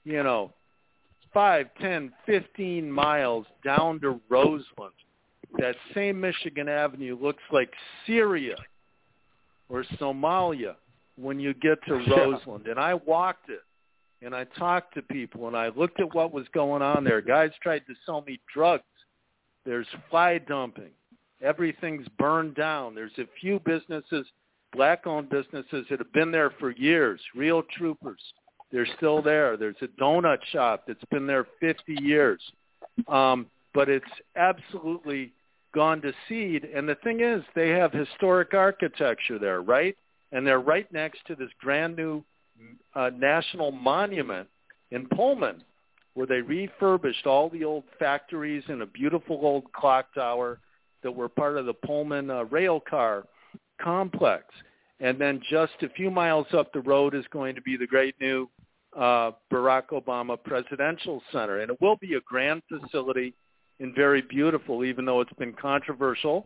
you know, five, ten, fifteen miles down to Roseland. That same Michigan Avenue looks like Syria or Somalia when you get to Roseland. Yeah. And I walked it, and I talked to people, and I looked at what was going on there. Guys tried to sell me drugs. There's fly dumping. Everything's burned down. There's a few businesses, black-owned businesses, that have been there for years, real troopers. They're still there. There's a donut shop that's been there fifty years. Um, but it's absolutely gone to seed. And the thing is, they have historic architecture there, right? And they're right next to this brand new uh, national monument in Pullman, where they refurbished all the old factories and a beautiful old clock tower that were part of the Pullman uh, rail car complex. And then just a few miles up the road is going to be the great new uh, Barack Obama Presidential Center. And it will be a grand facility. and very beautiful, even though it's been controversial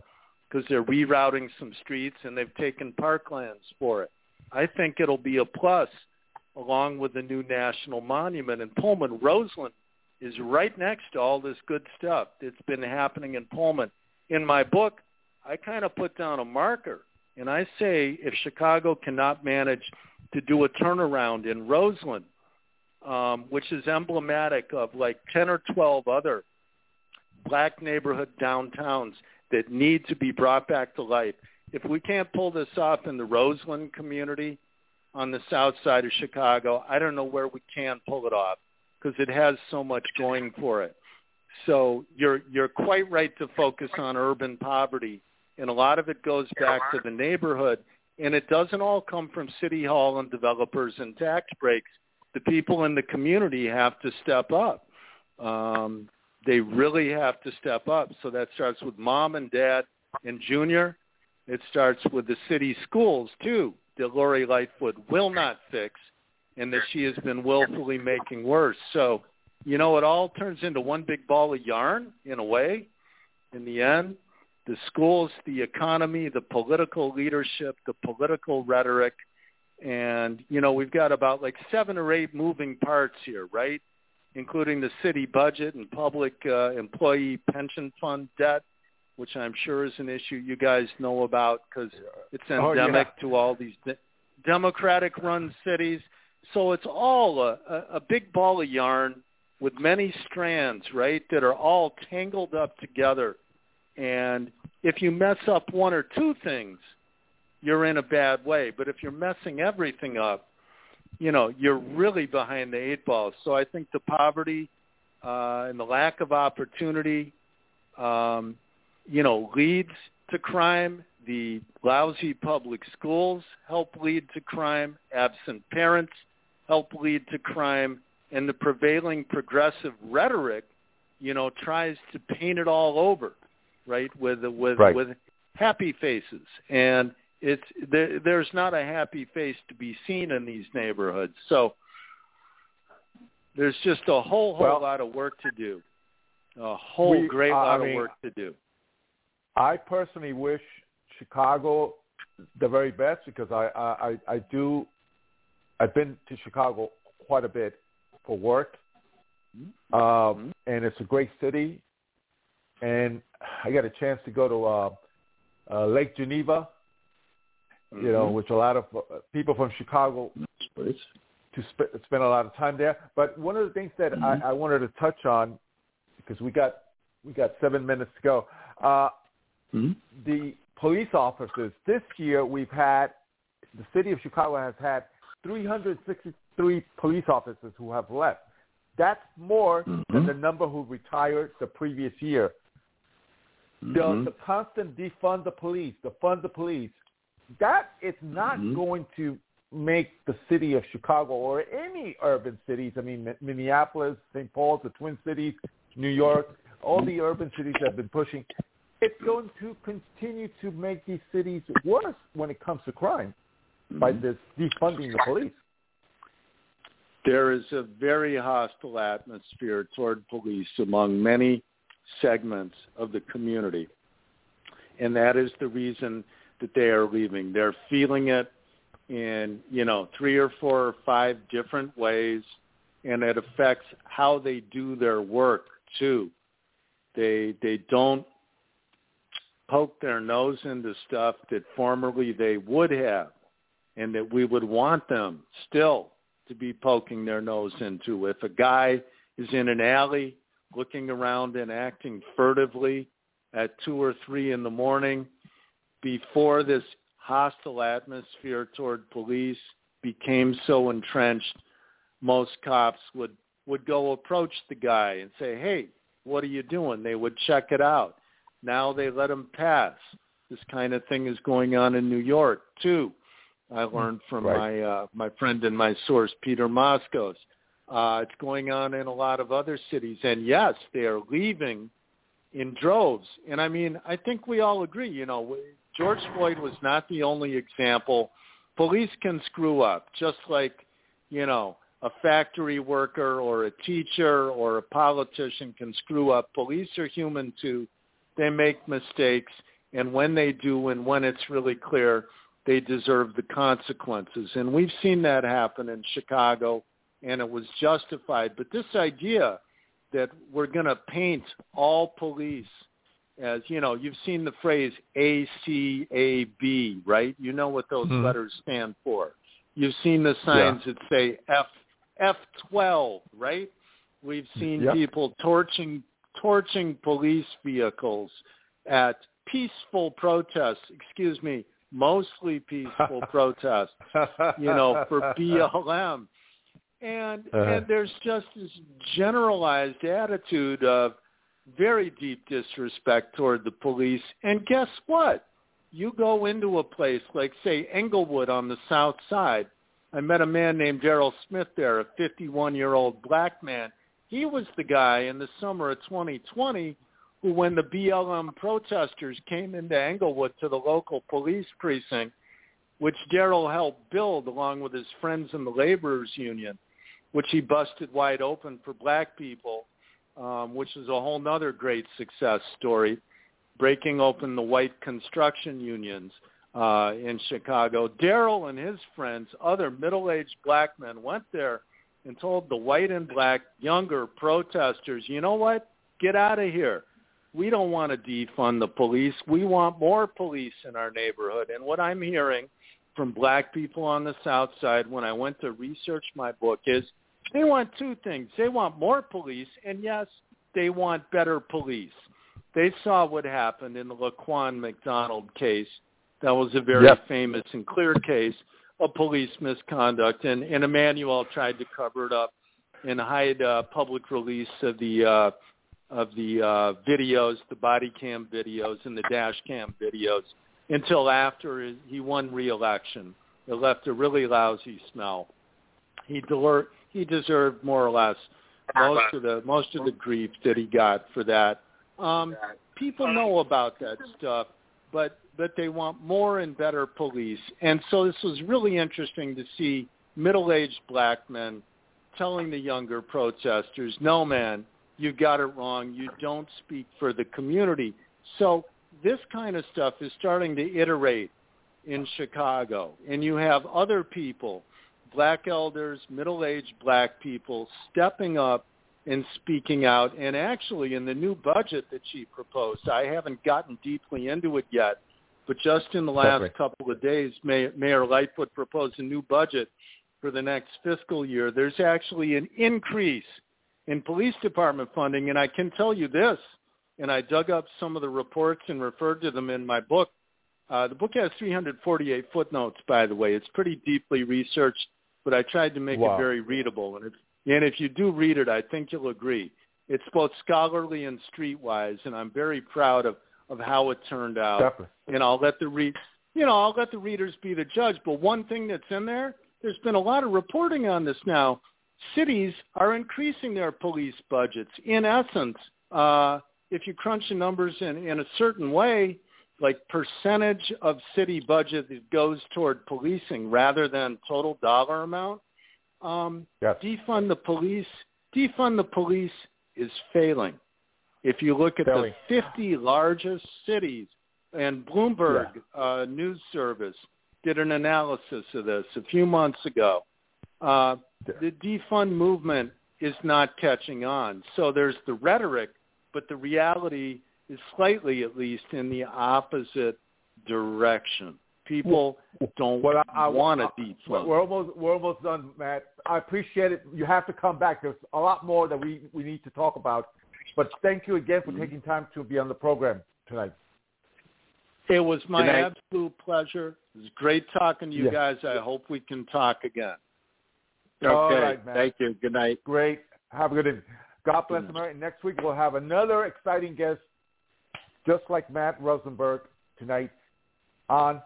because they're rerouting some streets and they've taken parklands for it. I think it'll be a plus along with the new national monument in Pullman. Roseland is right next to all this good stuff that's been happening in Pullman. In my book, I kind of put down a marker, and I say if Chicago cannot manage to do a turnaround in Roseland, um, which is emblematic of like ten or twelve other black neighborhood downtowns that need to be brought back to life. If we can't pull this off in the Roseland community on the south side of Chicago, I don't know where we can pull it off because it has so much going for it. So you're you're quite right to focus on urban poverty, and a lot of it goes back to the neighborhood, and it doesn't all come from City Hall and developers and tax breaks. The people in the community have to step up. Um, they really have to step up. So that starts with mom and dad and junior. It starts with the city schools, too, that Lori Lightfoot will not fix and that she has been willfully making worse. So, you know, it all turns into one big ball of yarn, in a way, in the end. The schools, the economy, the political leadership, the political rhetoric. And, you know, we've got about like seven or eight moving parts here, right, including the city budget and public uh, employee pension fund debt, which I'm sure is an issue you guys know about because it's endemic oh, yeah. to all these de- Democratic-run cities. So it's all a, a big ball of yarn with many strands, right, that are all tangled up together. And if you mess up one or two things, you're in a bad way. But if you're messing everything up, you know, you're really behind the eight ball. So I think the poverty uh, and the lack of opportunity, um, you know, leads to crime. The lousy public schools help lead to crime. Absent parents help lead to crime. And the prevailing progressive rhetoric, you know, tries to paint it all over, right, with with right. with happy faces. And it's there, there's not a happy face to be seen in these neighborhoods. So there's just a whole, whole well, lot of work to do, a whole we, great uh, lot I mean, of work to do. I personally wish Chicago the very best because I, I, I do – I've been to Chicago quite a bit for work, mm-hmm. um, and it's a great city. And I got a chance to go to uh, uh, Lake Geneva, mm-hmm. you know, which a lot of uh, people from Chicago to sp- spend a lot of time there. But one of the things that mm-hmm. I, I wanted to touch on, because we got we got seven minutes to go, uh, mm-hmm. the police officers. This year we've had, the city of Chicago has had three hundred sixty-three police officers who have left. That's more mm-hmm. than the number who retired the previous year. Mm-hmm. The, the constant defund the police, defund the police, that is not mm-hmm. going to make the city of Chicago or any urban cities, I mean, Minneapolis, Saint Paul's, the Twin Cities, New York, all the urban cities have been pushing. It's going to continue to make these cities worse when it comes to crime mm-hmm. by this defunding the police. There is a very hostile atmosphere toward police among many segments of the community, and that is the reason that they are leaving. They're feeling it in, you know, three or four or five different ways, and it affects how they do their work too. They they don't poke their nose into stuff that formerly they would have and that we would want them still to be poking their nose into. If a guy is in an alley looking around and acting furtively at two or three in the morning, before this hostile atmosphere toward police became so entrenched, most cops would, would go approach the guy and say, hey, what are you doing? They would check it out. Now they let him pass. This kind of thing is going on in New York, too. I learned from right. my uh, my friend and my source, Peter Moskos. Uh, it's going on in a lot of other cities. And, yes, they are leaving in droves. And, I mean, I think we all agree, you know, George Floyd was not the only example. Police can screw up, just like, you know, a factory worker or a teacher or a politician can screw up. Police are human too. They make mistakes. And when they do, and when it's really clear, they deserve the consequences. And we've seen that happen in Chicago, and it was justified. But this idea that we're going to paint all police as, you know, you've seen the phrase A C A B, right? You know what those hmm. letters stand for. You've seen the signs yeah. that say F, F twelve, right? We've seen yep. people torching, torching police vehicles at peaceful protests, excuse me, mostly peaceful protests, you know, for B L M. And, uh-huh. and there's just this generalized attitude of very deep disrespect toward the police. And guess what? You go into a place like, say, Englewood on the south side. I met a man named Daryl Smith there, a fifty-one-year-old black man. He was the guy in the summer of twenty twenty who, when the B L M protesters came into Englewood to the local police precinct, which Daryl helped build along with his friends in the laborers union, which he busted wide open for black people, um, which is a whole nother great success story, breaking open the white construction unions uh, in Chicago. Daryl and his friends, other middle-aged black men, went there and told the white and black younger protesters, you know what, get out of here. We don't want to defund the police. We want more police in our neighborhood. And what I'm hearing from black people on the south side when I went to research my book is they want two things. They want more police, and yes, they want better police. They saw what happened in the Laquan McDonald case. That was a very yep. famous and clear case of police misconduct, and, and Emanuel tried to cover it up and hide uh, public release of the uh, of the uh, videos, the body cam videos and the dash cam videos until after he won re-election. It left a really lousy smell. He del- he deserved more or less most of the most of the grief that he got for that. Um, people know about that stuff, but, but they want more and better police. And so this was really interesting to see middle-aged black men telling the younger protesters, no, man, you got it wrong. You don't speak for the community. So this kind of stuff is starting to iterate in Chicago. And you have other people, black elders, middle-aged black people, stepping up and speaking out. And actually, in the new budget that she proposed, I haven't gotten deeply into it yet, but just in the last Perfect. couple of days, Mayor Lightfoot proposed a new budget for the next fiscal year. There's actually an increase in police department funding, and I can tell you this, and I dug up some of the reports and referred to them in my book. Uh, the book has three hundred forty-eight footnotes, by the way. It's pretty deeply researched, but I tried to make wow. it very readable. And if, and if you do read it, I think you'll agree. It's both scholarly and streetwise, and I'm very proud of, of how it turned out. Definitely. And I'll let the read, you know, I'll let the readers be the judge. But one thing that's in there, there's been a lot of reporting on this now. Cities are increasing their police budgets. In essence, uh, if you crunch the numbers in, in a certain way, like percentage of city budget that goes toward policing rather than total dollar amount, um, yes. defund the police. Defund the police is failing. If you look at failing. the fifty largest cities, and Bloomberg yeah. uh, News Service did an analysis of this a few months ago. Uh, the defund movement is not catching on. So there's the rhetoric, but the reality is slightly, at least, in the opposite direction. People don't well, I, I, want to defund. We're almost, we're almost done, Matt. I appreciate it. You have to come back. There's a lot more that we, we need to talk about. But thank you again for mm-hmm. taking time to be on the program tonight. It was my absolute pleasure. It was great talking to you yeah. guys. I hope we can talk again. Okay, all right, man. Thank you. Good night. Great. Have a good evening. God bless America. Next week we'll have another exciting guest, just like Matt Rosenberg, tonight on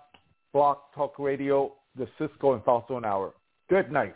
Blog Talk Radio, the Cisco and Falzon Hour. Good night.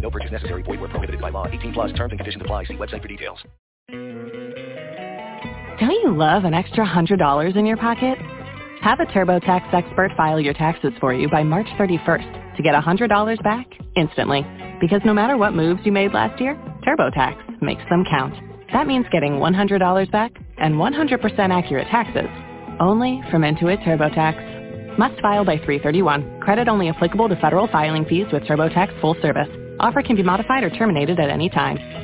No purchase necessary. Void where prohibited by law. eighteen plus terms and conditions apply. See website for details. Don't you love an extra one hundred dollars in your pocket? Have a TurboTax expert file your taxes for you by March thirty-first to get one hundred dollars back instantly. Because no matter what moves you made last year, TurboTax makes them count. That means getting one hundred dollars back and one hundred percent accurate taxes only from Intuit TurboTax. Must file by three thirty-one. Credit only applicable to federal filing fees with TurboTax full service. Offer can be modified or terminated at any time.